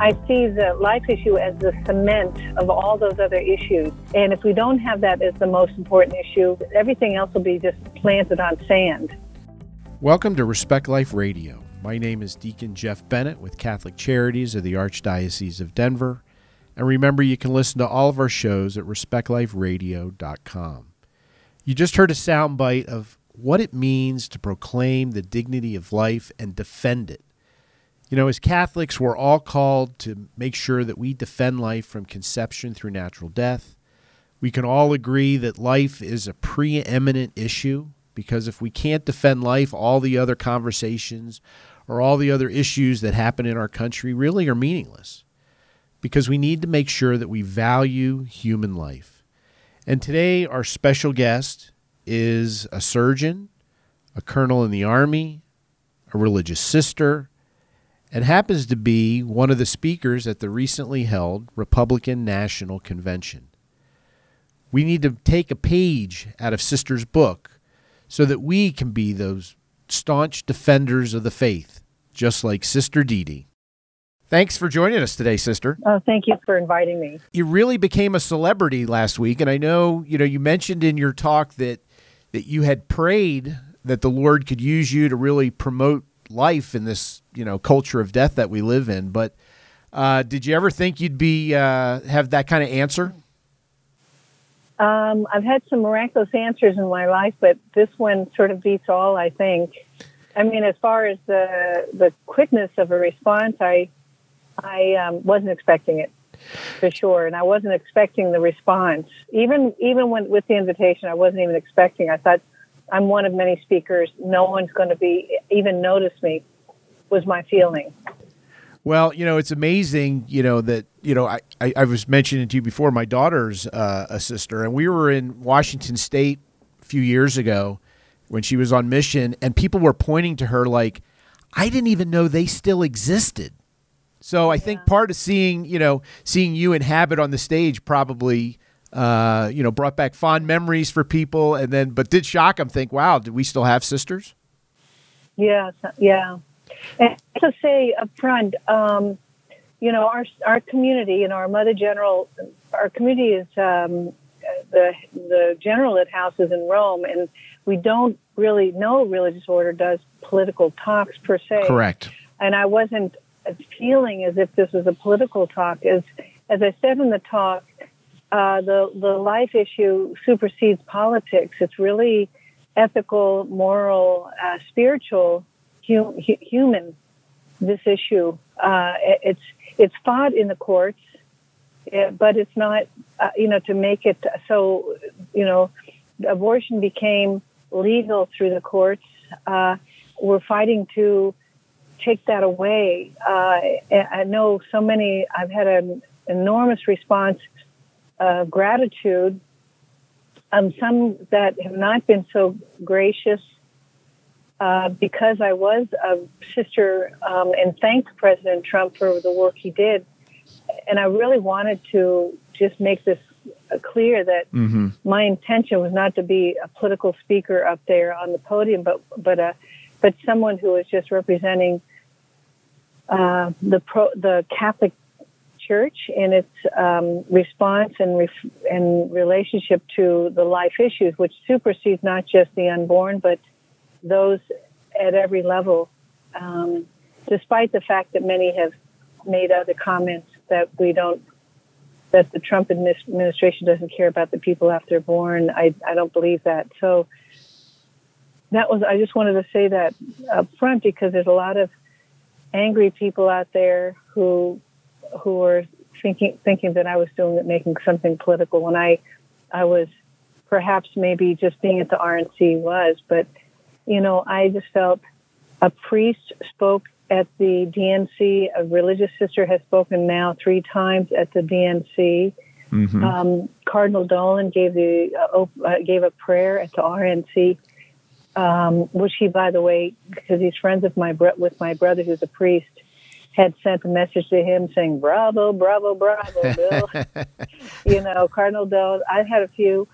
I see the life issue as the cement of all those other issues. And if we don't have that as the most important issue, everything else will be just planted on sand. Welcome to Respect Life Radio. My name is Deacon Jeff Bennett with Catholic Charities of the Archdiocese of Denver. And remember, you can listen to all of our shows at respectliferadio.com. You just heard a soundbite of what it means to proclaim the dignity of life and defend it. You know, as Catholics, we're all called to make sure that we defend life from conception through natural death. We can all agree that life is a preeminent issue, because if we can't defend life, all the other conversations or all the other issues that happen in our country really are meaningless, because we need to make sure that we value human life. And today, our special guest is a surgeon, a colonel in the Army, a religious sister, and happens to be one of the speakers at the recently held Republican National Convention. We need to take a page out of Sister's book so that we can be those staunch defenders of the faith, just like Sister Dede. Thanks for joining us today, Sister. Oh, thank you for inviting me. You really became a celebrity last week, and I know, you mentioned in your talk that you had prayed that the Lord could use you to really promote life in this, culture of death that we live in. But did you ever think you'd be have that kind of answer? I've had some miraculous answers in my life, but this one sort of beats all, I think. I mean, as far as the quickness of a response, I wasn't expecting it, for sure, and I wasn't expecting the response. Even with the invitation, I wasn't even expecting. I thought, I'm one of many speakers. No one's going to even notice me, was my feeling. Well, it's amazing, that, I was mentioning to you before, my daughter's a sister, and we were in Washington State a few years ago when she was on mission, and people were pointing to her like, I didn't even know they still existed. So I think part of seeing you inhabit on the stage probably, brought back fond memories for people, but did shock them, think, wow, did we still have sisters? Yes, yeah. And to say up front, our community and our Mother General, our community is the generalate houses in Rome, and we don't really, no religious order does political talks per se. Correct. And I wasn't feeling as if this was a political talk. As I said in the talk, the life issue supersedes politics. It's really ethical, moral, spiritual, human, this issue. It's fought in the courts, but it's not, to make it so, abortion became legal through the courts. We're fighting to take that away. I know so many, I've had an enormous response of gratitude. Some that have not been so gracious, because I was a sister, and thanked President Trump for the work he did. And I really wanted to just make this clear that my intention was not to be a political speaker up there on the podium, but someone who was just representing the Catholic Church in its response and relationship to the life issues, which supersedes not just the unborn, but those at every level, despite the fact that many have made other comments that the Trump administration doesn't care about the people after they're born. I don't believe that. So I just wanted to say that up front, because there's a lot of angry people out there who are thinking that I was making something political when I was perhaps maybe just being at the RNC was, but I just felt a priest spoke at the DNC, a religious sister has spoken now 3 times at the DNC. Mm-hmm. Cardinal Dolan gave a prayer at the RNC, which he, by the way, because he's friends with my brother who's a priest, had sent a message to him saying, bravo, bravo, bravo, Bill. Cardinal Dolan. I've had a few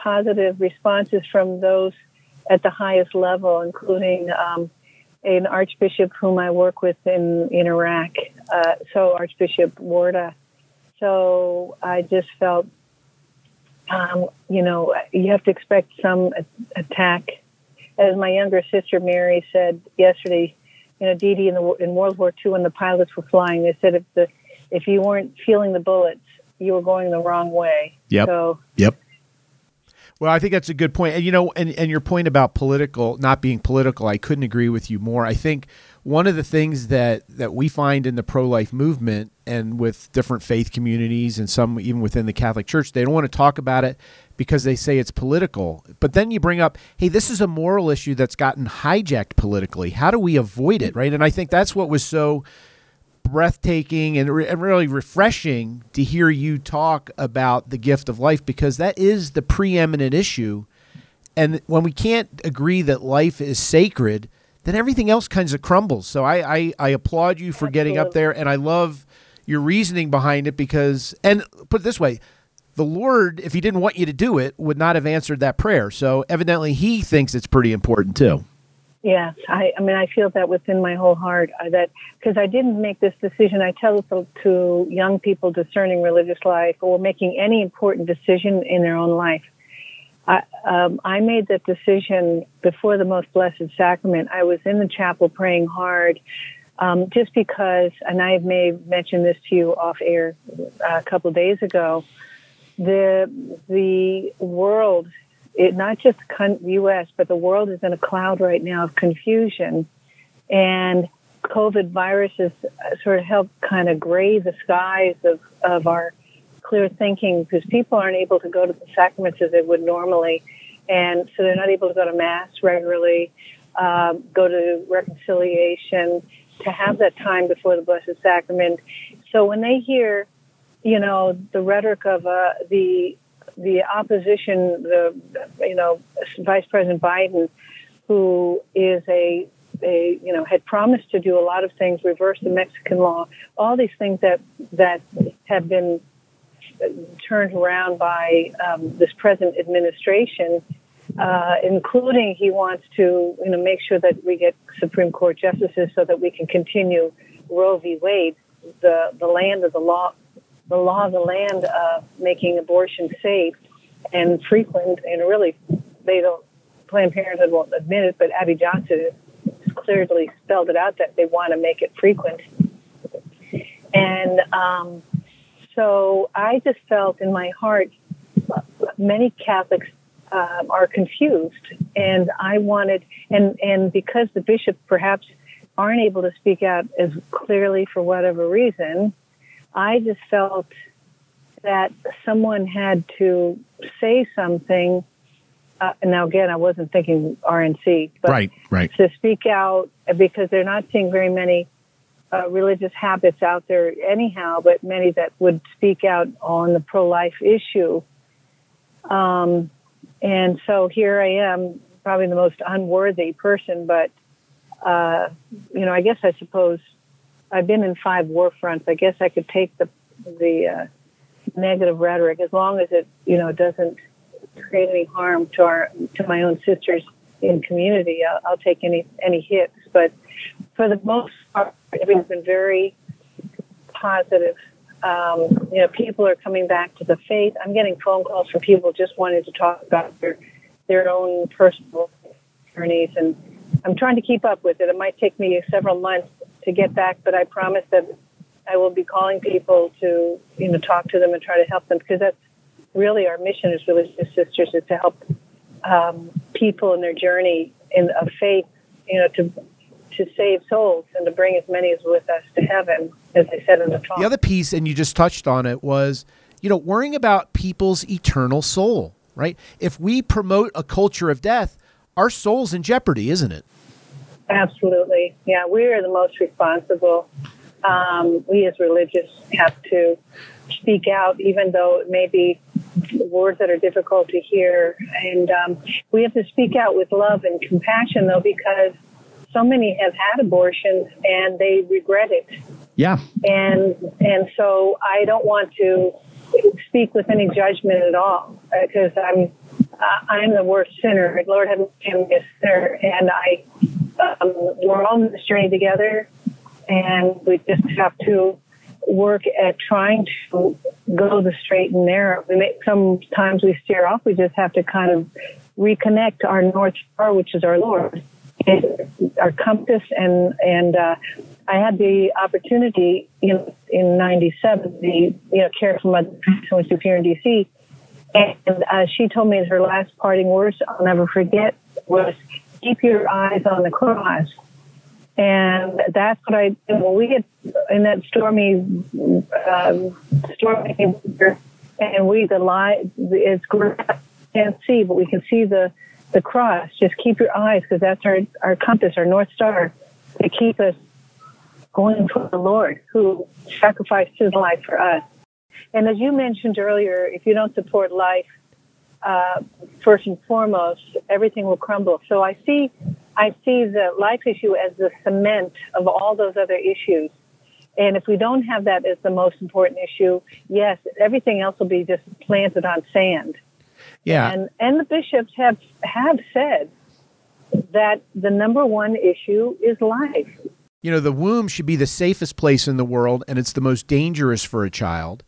positive responses from those at the highest level, including an archbishop whom I work with in Iraq, so Archbishop Warda. So I just felt, you know, you have to expect some attack. As my younger sister Mary said yesterday, you know, Dede, in World War II, when the pilots were flying, they said if you weren't feeling the bullets, you were going the wrong way. Yep. So, yep. Well, I think that's a good point. And, you know, and your point about political, not being political, I couldn't agree with you more. I think one of the things that we find in the pro-life movement and with different faith communities and some even within the Catholic Church, they don't want to talk about it because they say it's political. But then you bring up, hey, this is a moral issue that's gotten hijacked politically. How do we avoid it, right? And I think that's what was so breathtaking and really refreshing to hear you talk about the gift of life, because that is the preeminent issue. And when we can't agree that life is sacred, then everything else kind of crumbles. So I applaud you for getting up there, and I love your reasoning behind it, because, and put it this way, the Lord, if he didn't want you to do it, would not have answered that prayer. So evidently he thinks it's pretty important too. Yes, I mean, I feel that within my whole heart, that because I didn't make this decision. I tell it to young people discerning religious life or making any important decision in their own life. I made that decision before the Most Blessed Sacrament. I was in the chapel praying hard, just because, and I may have mentioned this to you off air a couple of days ago, the world, it, not just the U.S., but the world is in a cloud right now of confusion. And COVID virus has sort of helped kind of gray the skies of our clear thinking, because people aren't able to go to the sacraments as they would normally. And so they're not able to go to Mass regularly, go to reconciliation, to have that time before the Blessed Sacrament. So when they hear, you know, the rhetoric of the opposition, you know, Vice President Biden, who is a you know, had promised to do a lot of things, reverse the Mexican law, all these things that have been turned around by this present administration, including he wants to, you know, make sure that we get Supreme Court justices so that we can continue Roe v. Wade, the land of the law. The law of the land of making abortion safe and frequent, and really, they don't. Planned Parenthood won't admit it, but Abby Johnson has clearly spelled it out that they want to make it frequent. And so I just felt in my heart, many Catholics are confused, and I wanted, and because the bishops perhaps aren't able to speak out as clearly for whatever reason, I just felt that someone had to say something. Now, again, I wasn't thinking RNC, but right. To speak out, because they're not seeing very many religious habits out there anyhow, but many that would speak out on the pro-life issue. And so here I am, probably the most unworthy person, but, you know, I guess I suppose I've been in 5 war fronts. I guess I could take the negative rhetoric as long as it, you know, doesn't create any harm to my own sisters in community. I'll take any hits, but for the most part, everything's been very positive. You know, people are coming back to the faith. I'm getting phone calls from people just wanting to talk about their own personal journeys, and I'm trying to keep up with it. It might take me several months to get back, but I promise that I will be calling people to, you know, talk to them and try to help them, because that's really our mission as religious sisters, is to help people in their journey of faith, you know, to save souls and to bring as many as with us to heaven, as I said in the talk. The other piece, and you just touched on it, was, you know, worrying about people's eternal soul, right? If we promote a culture of death, our soul's in jeopardy, isn't it? Absolutely. Yeah, we are the most responsible. We as religious have to speak out, even though it may be words that are difficult to hear. And we have to speak out with love and compassion, though, because so many have had abortions and they regret it. Yeah. And so I don't want to speak with any judgment at all, because I'm the worst sinner. Lord, have me a sinner. And I We're on this journey together, and we just have to work at trying to go the straight and narrow. Sometimes we steer off. We just have to kind of reconnect to our North Star, which is our Lord, our compass. And I had the opportunity in 97, Care for Mother Teresa, which is here in D.C., and she told me as her last parting words, I'll never forget, was keep your eyes on the cross. And that's what I did. Well, we had in that stormy winter, and it's great. We can't see, but we can see the cross. Just keep your eyes, because that's our compass, our North Star, to keep us going for the Lord, who sacrificed his life for us. And as you mentioned earlier, if you don't support life, first and foremost, everything will crumble. So I see the life issue as the cement of all those other issues. And if we don't have that as the most important issue, yes, everything else will be just planted on sand. Yeah. And the bishops have said that the number one issue is life. The womb should be the safest place in the world, and it's the most dangerous for a child.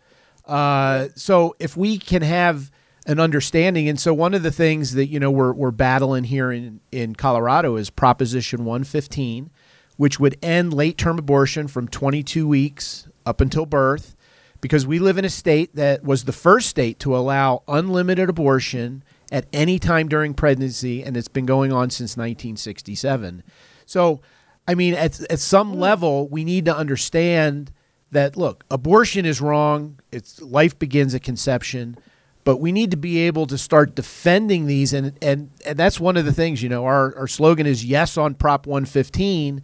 So if we can have an understanding, and so one of the things that we're battling here in Colorado is Proposition 115, which would end late-term abortion from 22 weeks up until birth, because we live in a state that was the first state to allow unlimited abortion at any time during pregnancy, and it's been going on since 1967. So, at some level, we need to understand that, look, abortion is wrong. Life begins at conception. But we need to be able to start defending these. And that's one of the things, our slogan is yes on Prop 115,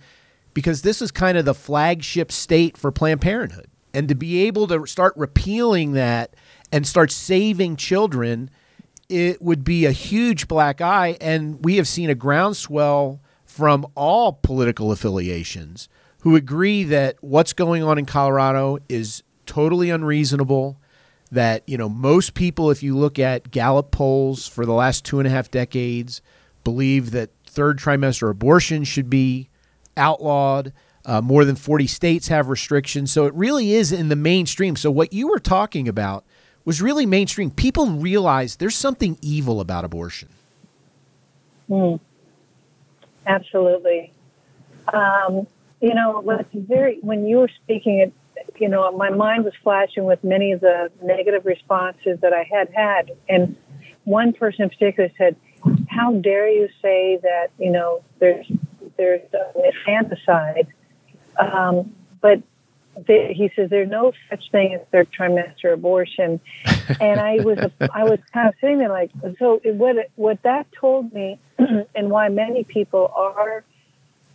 because this is kind of the flagship state for Planned Parenthood. And to be able to start repealing that and start saving children, it would be a huge black eye. And we have seen a groundswell from all political affiliations who agree that what's going on in Colorado is totally unreasonable. That, most people, if you look at Gallup polls for the last 2.5 decades, believe that third trimester abortion should be outlawed. More than 40 states have restrictions. So it really is in the mainstream. So what you were talking about was really mainstream. People realize there's something evil about abortion. Absolutely. When you were speaking at, my mind was flashing with many of the negative responses that I had. And one person in particular said, how dare you say that, there's infanticide. He says there's no such thing as third trimester abortion. And I was kind of sitting there like, so what that told me and why many people are,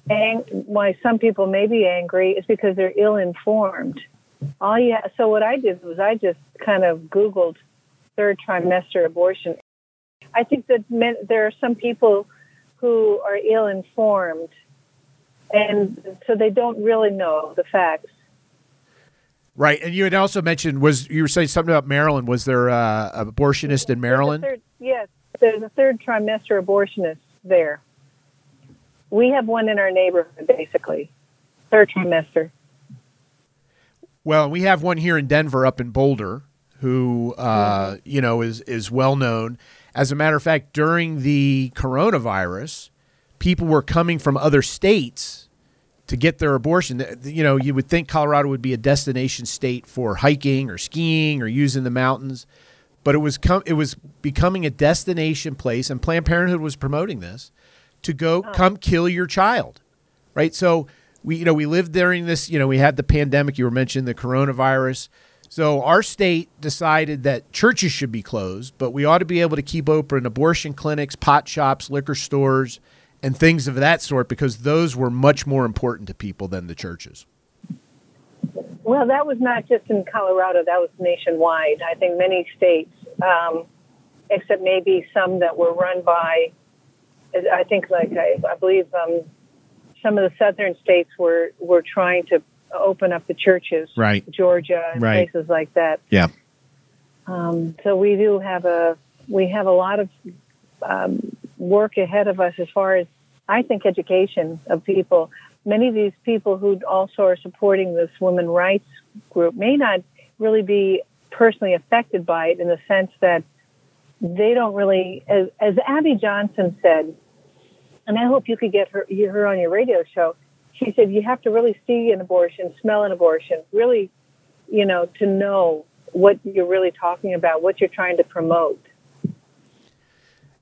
why some people may be angry is because they're ill-informed. So what I did was I just kind of Googled third trimester abortion. I think that there are some people who are ill-informed, and so they don't really know the facts. Right, and you had also mentioned you were saying something about Maryland. Was there an abortionist in Maryland? Yes, there's a third trimester abortionist there. We have one in our neighborhood, basically, third trimester. Well, we have one here in Denver, up in Boulder, who, is well known. As a matter of fact, during the coronavirus, people were coming from other states to get their abortion. You would think Colorado would be a destination state for hiking or skiing or using the mountains, but it was becoming a destination place, and Planned Parenthood was promoting this. To go, come kill your child, right? So we lived during this, we had the pandemic. You were mentioning the coronavirus. So our state decided that churches should be closed, but we ought to be able to keep open abortion clinics, pot shops, liquor stores, and things of that sort, because those were much more important to people than the churches. Well, that was not just in Colorado. That was nationwide. I think many states, except maybe some that were run by, I think, like I believe some of the southern states were trying to open up the churches, right? Georgia and right. Places like that. Yeah. So we do have a lot of work ahead of us as far as I think, education of people. Many of these people who also are supporting this women's rights group may not really be personally affected by it in the sense that they don't really, as Abby Johnson said, and I hope you could get her on your radio show, she said, you have to really see an abortion, smell an abortion, really, you know, to know what you're really talking about, what you're trying to promote.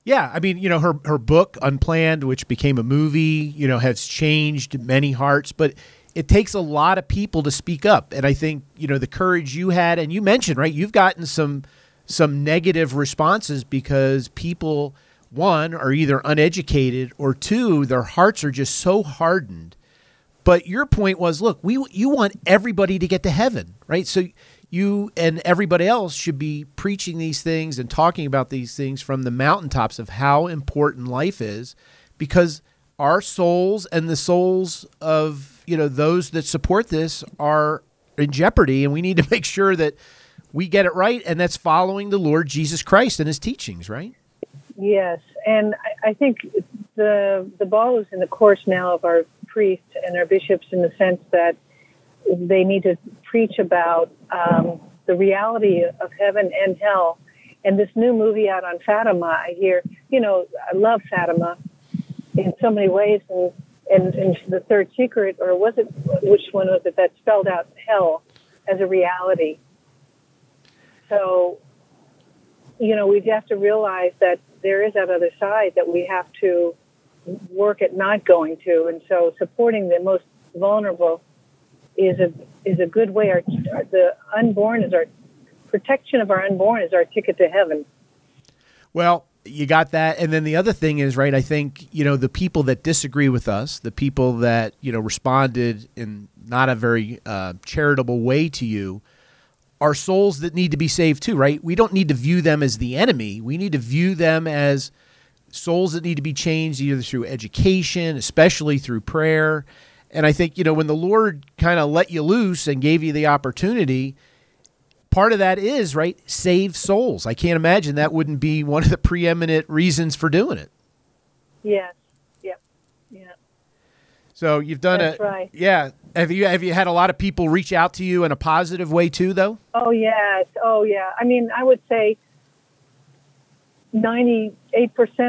Yeah, I mean, you know, her book, Unplanned, which became a movie, you know, has changed many hearts, but it takes a lot of people to speak up. And I think, you know, the courage you had, and you mentioned, right, you've gotten some negative responses because people, one, are either uneducated, or two, their hearts are just so hardened. But your point was, look, you want everybody to get to heaven, right? So you and everybody else should be preaching these things and talking about these things from the mountaintops of how important life is, because our souls and the souls of, you know, those that support this are in jeopardy, and we need to make sure that we get it right, and that's following the Lord Jesus Christ and his teachings, right? Yes, and I think the ball is in the course now of our priests and our bishops, in the sense that they need to preach about the reality of heaven and hell. And this new movie out on Fatima, I hear, you know, I love Fatima in so many ways, and The Third Secret, or was it, which one was it that spelled out hell as a reality? So, you know, we have to realize that there is that other side that we have to work at not going to. And so supporting the most vulnerable is a good way. Protection of our unborn is our ticket to heaven. Well, you got that. And then the other thing is, right, I think, you know, the people that disagree with us, the people that, you know, responded in not a very charitable way to you, are souls that need to be saved too, right? We don't need to view them as the enemy. We need to view them as souls that need to be changed, either through education, especially through prayer. And I think, you know, when the Lord kind of let you loose and gave you the opportunity, part of that is, right, save souls. I can't imagine that wouldn't be one of the preeminent reasons for doing it. Yes. Yep. Yeah. So you've done it. Right. Yeah. Have you had a lot of people reach out to you in a positive way too, though? Oh, yes. Oh, yeah. I mean, I would say 98%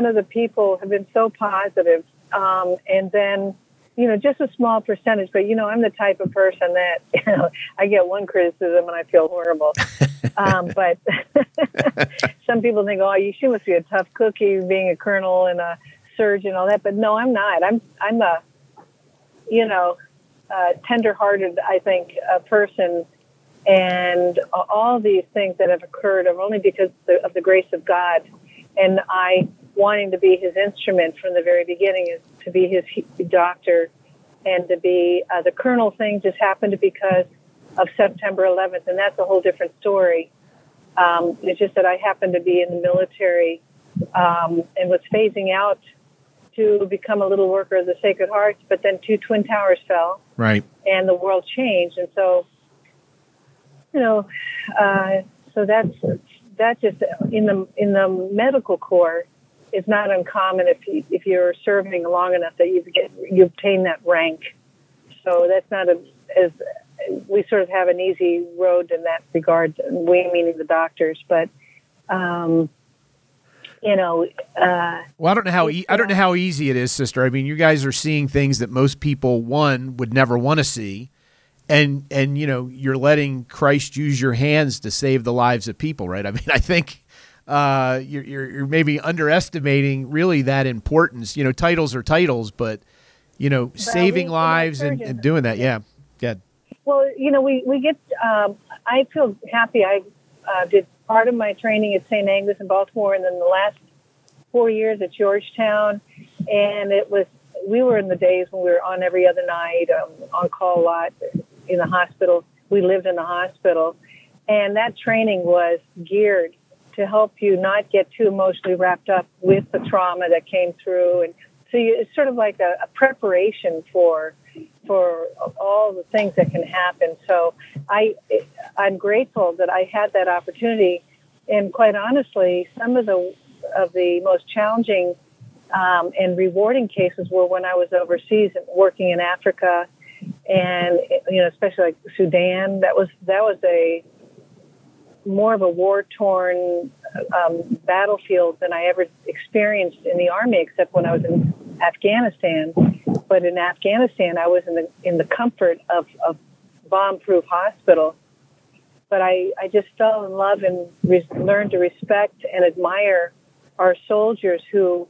of the people have been so positive. And then, you know, just a small percentage, but, you know, I'm the type of person that, you know, I get one criticism and I feel horrible. But some people think, oh, you must be a tough cookie being a colonel and a surgeon and all that. But no, I'm not. I'm a, you know, tender-hearted, I think, person. And all these things that have occurred are only because of the grace of God. And I, wanting to be his instrument from the very beginning, is to be his doctor, and to be the colonel thing just happened because of September 11th, and that's a whole different story. It's just that I happened to be in the military and was phasing out to become a little worker of the Sacred Hearts, but then two Twin Towers fell, right, and the world changed, and so, you know, so that's just in the medical corps. It's not uncommon if you're serving long enough that you obtain that rank. So that's not as we sort of have an easy road in that regard. We, meaning the doctors, but you know. Well, I don't know how easy it is, sister. I mean, you guys are seeing things that most people, one, would never want to see, and you know, you're letting Christ use your hands to save the lives of people, right? I mean, I think. You're maybe underestimating really that importance. You know, titles are titles, but, you know, saving lives and doing that. Yeah. Good. Well, you know, we get, I feel happy. I did part of my training at St. Angus in Baltimore, and then the last 4 years at Georgetown. And we were in the days when we were on every other night, on call a lot in the hospital. We lived in the hospital, and that training was geared to help you not get too emotionally wrapped up with the trauma that came through. And so it's sort of like a preparation for all the things that can happen. So I'm grateful that I had that opportunity. And quite honestly, some of the most challenging and rewarding cases were when I was overseas and working in Africa, and especially like Sudan. That was a more of a war-torn battlefield than I ever experienced in the army, except when I was in Afghanistan. But in Afghanistan, I was in the comfort of bomb-proof hospital. But I just fell in love and learned to respect and admire our soldiers who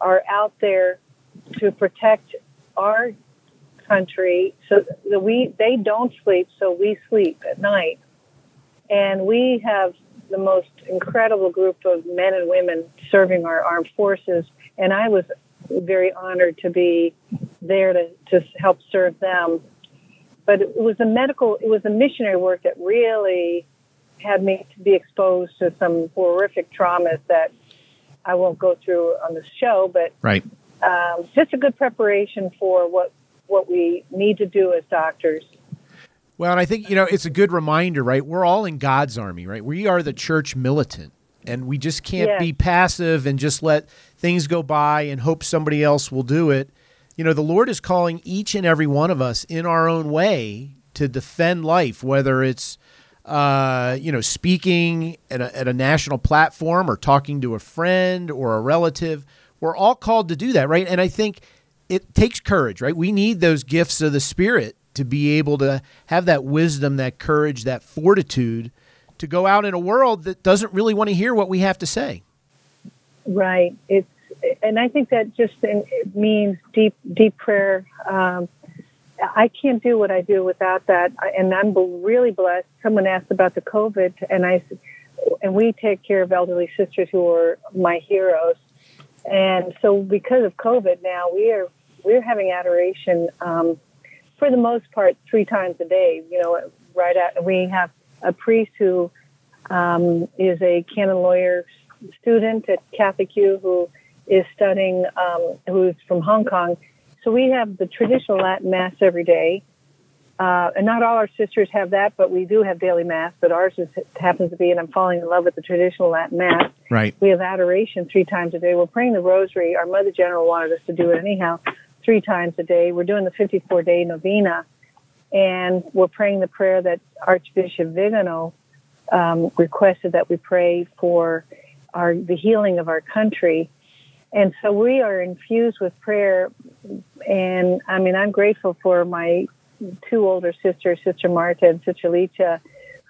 are out there to protect our country, so that they don't sleep, so we sleep at night. And we have the most incredible group of men and women serving our armed forces. And I was very honored to be there to help serve them. But it was the missionary work that really had me to be exposed to some horrific traumas that I won't go through on this show, but right. Just a good preparation for what we need to do as doctors. Well, and I think, it's a good reminder, right? We're all in God's army, right? We are the church militant, and we just can't be passive and just let things go by and hope somebody else will do it. The Lord is calling each and every one of us in our own way to defend life, whether it's, speaking at a national platform or talking to a friend or a relative. We're all called to do that, right? And I think it takes courage, right? We need those gifts of the Spirit to be able to have that wisdom, that courage, that fortitude to go out in a world that doesn't really want to hear what we have to say. Right. And I think that just means deep prayer. I can't do what I do without that. And I'm really blessed. Someone asked about the COVID, and we take care of elderly sisters who are my heroes. And so because of COVID now, we're having adoration, for the most part, 3 times a day, right out. We have a priest who is a canon lawyer student at Catholic U who is studying, who's from Hong Kong. So we have the traditional Latin Mass every day. And not all our sisters have that, but we do have daily Mass, but ours happens to be, and I'm falling in love with the traditional Latin Mass. Right. We have adoration 3 times a day. We're praying the Rosary. Our Mother General wanted us to do it anyhow, 3 times a day. We're doing the 54-day novena, and we're praying the prayer that Archbishop Vigano requested that we pray for the healing of our country. And so we are infused with prayer. And I'm grateful for my 2 older sisters, Sister Marta and Sister Licha,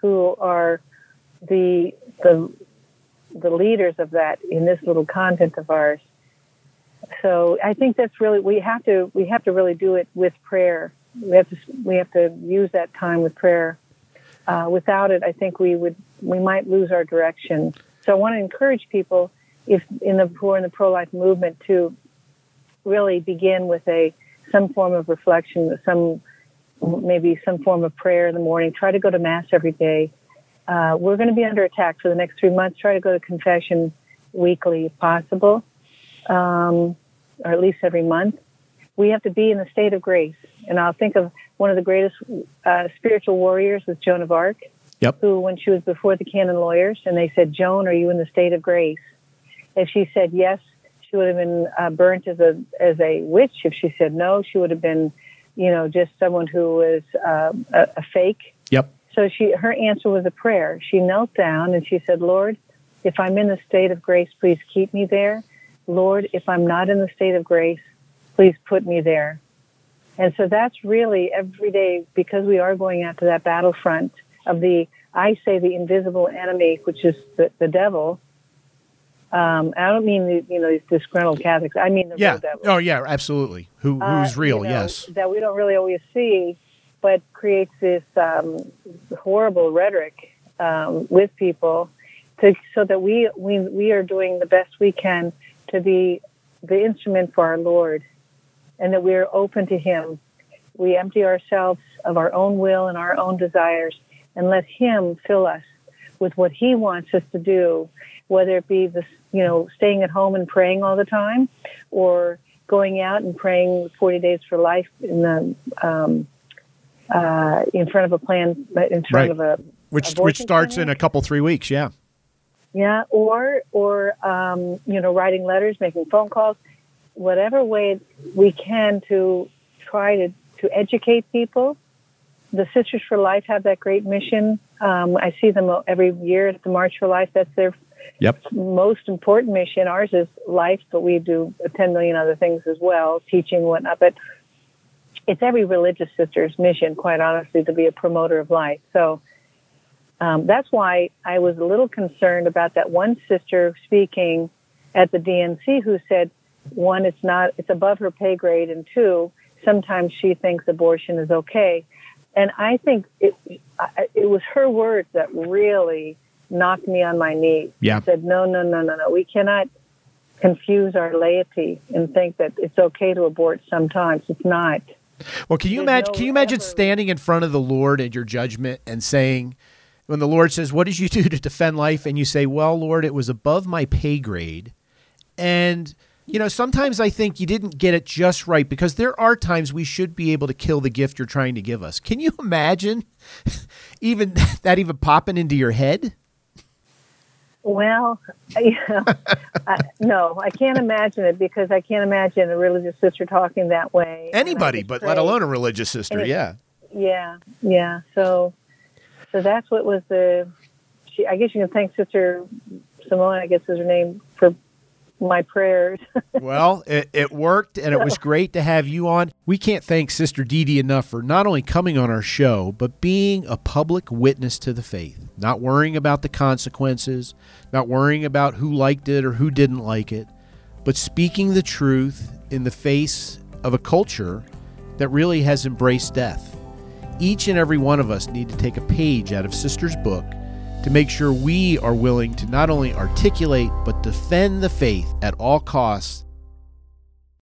who are the leaders of that in this little convent of ours. So I think that's really, we have to really do it with prayer. We have to use that time with prayer. Without it, I think we might lose our direction. So I want to encourage people who are in the pro-life movement to really begin with some form of reflection, maybe some form of prayer in the morning. Try to go to Mass every day. We're going to be under attack for the next 3 months. Try to go to confession weekly if possible, or at least every month. We have to be in the state of grace. And I'll think of one of the greatest spiritual warriors was Joan of Arc, who when she was before the canon lawyers, and they said, "Joan, are you in the state of grace?" If she said yes, she would have been burnt as a witch. If she said no, she would have been, just someone who was a fake. Yep. So her answer was a prayer. She knelt down and she said, "Lord, if I'm in the state of grace, please keep me there. Lord, if I'm not in the state of grace, please put me there." And so that's really every day, because we are going out to that battlefront of the invisible enemy, which is the devil. I don't mean these disgruntled Catholics. I mean the real devil. Oh, yeah, absolutely. Who's real, yes. That we don't really always see, but creates this horrible rhetoric with people so that we are doing the best we can to be the instrument for our Lord, and that we are open to Him. We empty ourselves of our own will and our own desires and let Him fill us with what He wants us to do, whether it be staying at home and praying all the time, or going out and praying 40 days for life in the in front of a starts clinic in a couple 3 weeks, or writing letters, making phone calls, whatever way we can to try to educate people. The Sisters for Life have that great mission. I see them every year at the March for Life. That's their most important mission. Ours is life, but we do 10 million other things as well, teaching, whatnot. But it's every religious sister's mission, quite honestly, to be a promoter of life. So that's why I was a little concerned about that one sister speaking at the DNC who said, one, it's above her pay grade, and two, sometimes she thinks abortion is okay. And I think it was her words that really knocked me on my knees. Yeah. Said, no. We cannot confuse our laity and think that it's okay to abort sometimes. It's not. Well, can you imagine standing in front of the Lord at your judgment and saying, when the Lord says, what did you do to defend life? And you say, well, Lord, it was above my pay grade. And, you know, sometimes I think you didn't get it just right, because there are times we should be able to kill the gift you're trying to give us. Can you imagine even popping into your head? Well, no, I can't imagine it, because I can't imagine a religious sister talking that way. Anybody, but let alone a religious sister, yeah. Yeah. So that's what was I guess you can thank Sister Simone, I guess is her name, for my prayers. Well, it worked, and it was great to have you on. We can't thank Sister Dede enough for not only coming on our show, but being a public witness to the faith, not worrying about the consequences, not worrying about who liked it or who didn't like it, but speaking the truth in the face of a culture that really has embraced death. Each and every one of us need to take a page out of Sister's book to make sure we are willing to not only articulate, but defend the faith at all costs